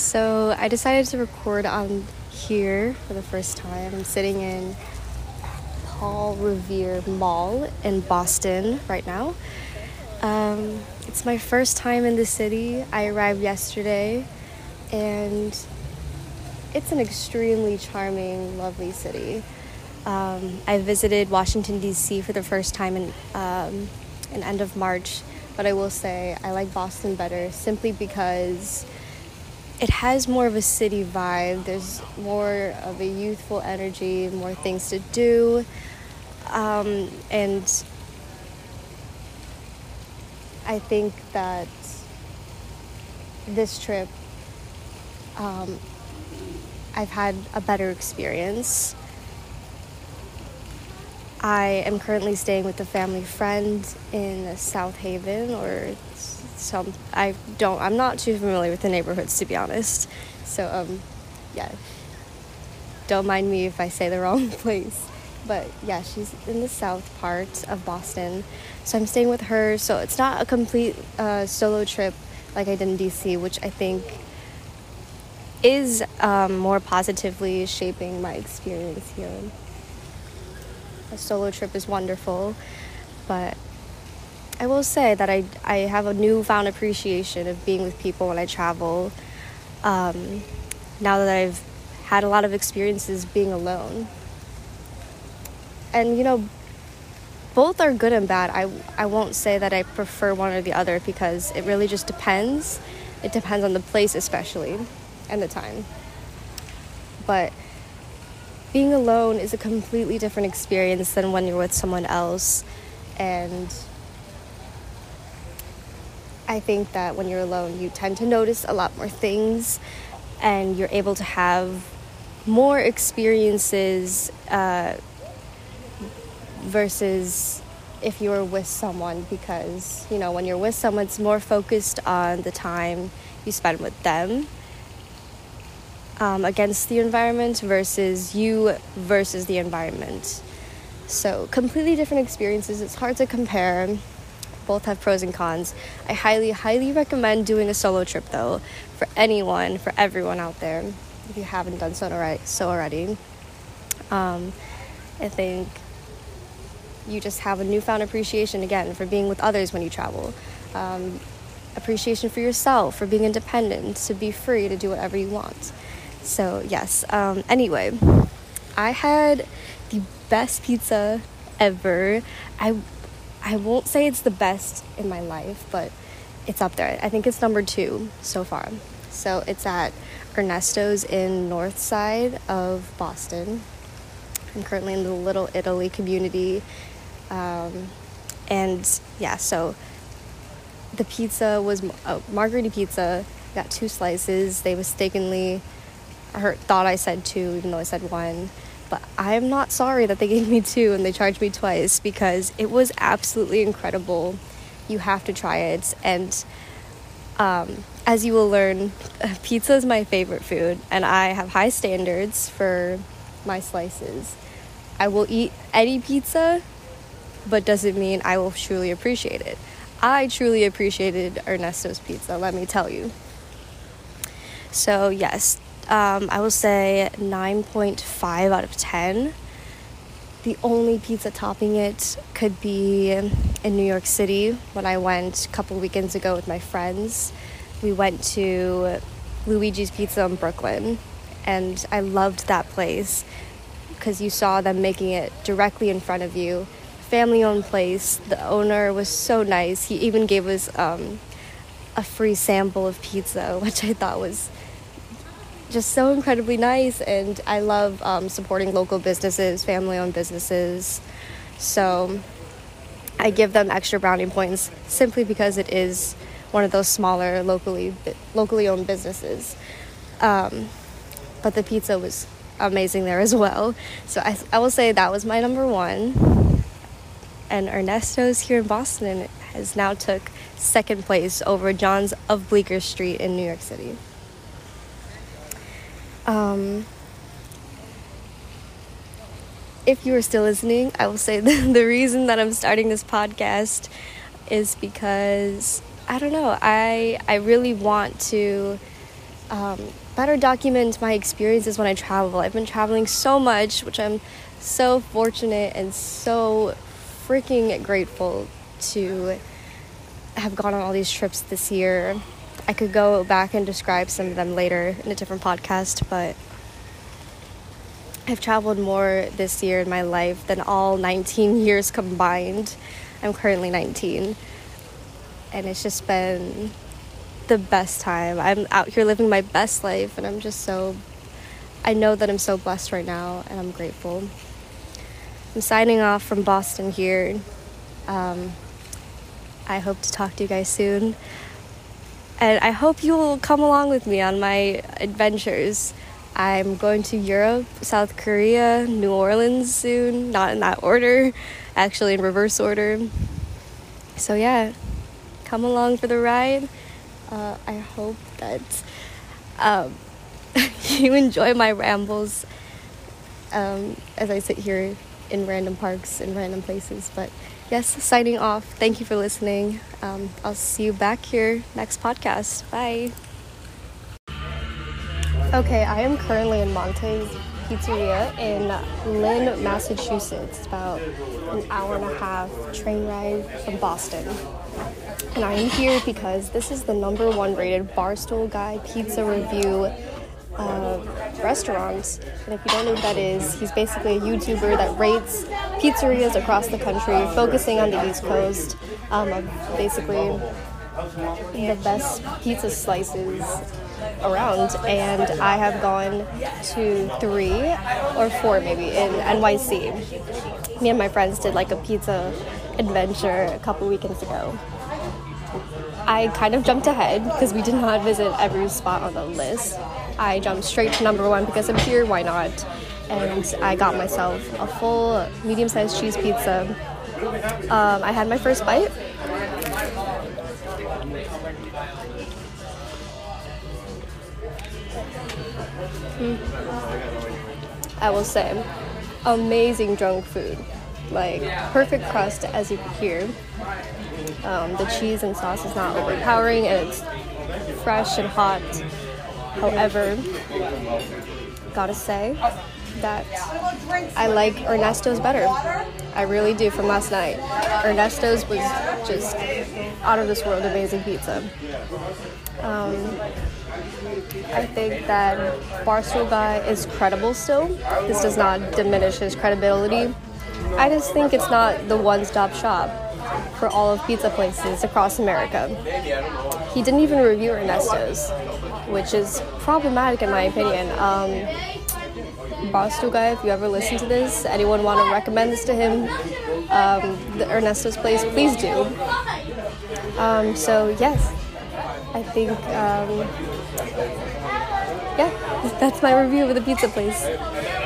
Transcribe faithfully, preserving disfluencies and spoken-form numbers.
So I decided to record on here for the first time. I'm sitting in Paul Revere Mall in Boston right now. Um, it's my first time in the city. I arrived yesterday, and it's an extremely charming, lovely city. Um, I visited Washington, D C for the first time in um, in end of March, but I will say I like Boston better simply because it has more of a city vibe. There's more of a youthful energy, more things to do, um, and I think that this trip, um, I've had a better experience. I am currently staying with a family friend in South Haven, or some. I don't. I'm not too familiar with the neighborhoods, to be honest. So, um, yeah. Don't mind me if I say the wrong place. But yeah, she's in the south part of Boston, so I'm staying with her. So it's not a complete uh, solo trip like I did in D C, which I think is um, more positively shaping my experience here. A solo trip is wonderful, but I will say that I, I have a newfound appreciation of being with people when I travel, um, now that I've had a lot of experiences being alone. And, you know, both are good and bad. I, I won't say that I prefer one or the other because it really just depends. It depends on the place especially, and the time. But being alone is a completely different experience than when you're with someone else. And I think that when you're alone, you tend to notice a lot more things, and you're able to have more experiences uh, versus if you were with someone, because, you know, when you're with someone, it's more focused on the time you spend with them um, against the environment versus you versus the environment. So completely different experiences. It's hard to compare. Both have pros and cons. I highly, highly recommend doing a solo trip, though, for anyone, for everyone out there, if you haven't done so already. Um, I think you just have a newfound appreciation, again, for being with others when you travel. Um, appreciation for yourself, for being independent, to be free to do whatever you want. So, yes. Um, anyway, I had the best pizza ever. I, I won't say it's the best in my life, but it's up there. I think it's number two so far. So, it's at Ernesto's in North Side of Boston. I'm currently in the Little Italy community. Um, and yeah, so the pizza was oh, margherita pizza. Got two slices. They mistakenly heard, thought I said two, even though I said one. But I'm not sorry that they gave me two and they charged me twice, because it was absolutely incredible. You have to try it. And um, as you will learn, pizza is my favorite food, and I have high standards for my slices. I will eat any pizza, but doesn't mean I will truly appreciate it. I truly appreciated Ernesto's pizza, let me tell you. So yes, um, I will say nine point five out of ten. The only pizza topping it could be in New York City when I went a couple weekends ago with my friends. We went to Luigi's Pizza in Brooklyn, and I loved that place because you saw them making it directly in front of you. Family-owned place. The owner was so nice. He even gave us um, a free sample of pizza, which I thought was just so incredibly nice. And I love um, supporting local businesses, family-owned businesses. So I give them extra brownie points simply because it is one of those smaller, locally locally owned businesses. Um, But the pizza was amazing there as well. So I, I will say that was my number one. And Ernesto's here in Boston has now took second place over John's of Bleecker Street in New York City. Um, if you are still listening, I will say the, the reason that I'm starting this podcast is because, I don't know, I I really want to um, better document my experiences when I travel. I've been traveling so much, which I'm so fortunate and so freaking grateful to have gone on all these trips this year. I could go back and describe some of them later in a different podcast, but I've traveled more this year in my life than all nineteen years combined. I'm currently nineteen, and it's just been the best time. I'm out here living my best life, and I'm just so, I know that I'm so blessed right now, and I'm grateful. I'm signing off from Boston here. Um, I hope to talk to you guys soon, and I hope you'll come along with me on my adventures. I'm going to Europe, South Korea, New Orleans soon. Not in that order, actually in reverse order. So yeah, come along for the ride. Uh, I hope that um, you enjoy my rambles um, as I sit here in random parks in random places. But yes, signing off. Thank you for listening. Um, I'll see you back here next podcast. Bye. Okay, I am currently in Monte's Pizzeria in Lynn, Massachusetts. It's about an hour and a half train ride from Boston. And I am here because this is the number one rated Barstool Guy pizza review uh, restaurant. And if you don't know what that is, he's basically a YouTuber that rates pizzerias across the country, focusing on the East Coast, um, basically the best pizza slices around. And I have gone to three or four maybe in N Y C. Me and my friends did like a pizza adventure a couple weekends ago. I kind of jumped ahead because we did not visit every spot on the list. I jumped straight to number one because I'm here, why not? And I got myself a full medium-sized cheese pizza. Um, I had my first bite. Mm. I will say, amazing drunk food, like perfect crust as you can hear. Um, the cheese and sauce is not overpowering, and it's fresh and hot. However, gotta say that I like Ernesto's better. I really do. From last night, Ernesto's was just out of this world amazing pizza. Um, I think that Barstool Guy is credible still. This does not diminish his credibility. I just think it's not the one-stop shop for all of pizza places across America. He didn't even review Ernesto's, which is problematic in my opinion. Um, Barstool Guy, if you ever listen to this, anyone want to recommend this to him, um, the Ernesto's place, please do. Um, so yes, I think, um, yeah, that's my review of the pizza place.